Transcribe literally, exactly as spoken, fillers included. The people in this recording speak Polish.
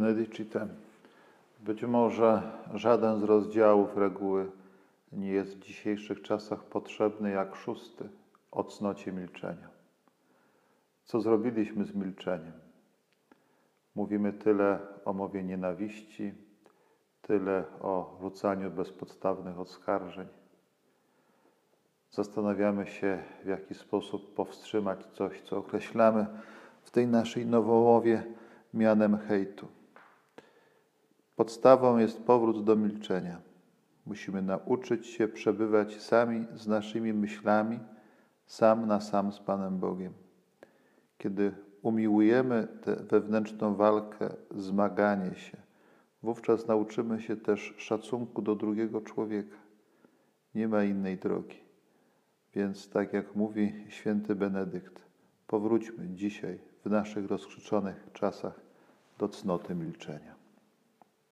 Benedicite. Być może żaden z rozdziałów reguły nie jest w dzisiejszych czasach potrzebny jak szósty o cnocie milczenia. Co zrobiliśmy z milczeniem? Mówimy tyle o mowie nienawiści, tyle o rzucaniu bezpodstawnych oskarżeń. Zastanawiamy się, w jaki sposób powstrzymać coś, co określamy w tej naszej nowomowie mianem hejtu. Podstawą jest powrót do milczenia. Musimy nauczyć się przebywać sami z naszymi myślami, sam na sam z Panem Bogiem. Kiedy umiłujemy tę wewnętrzną walkę, zmaganie się, wówczas nauczymy się też szacunku do drugiego człowieka. Nie ma innej drogi. Więc tak jak mówi święty Benedykt, powróćmy dzisiaj w naszych rozkrzyczonych czasach do cnoty milczenia.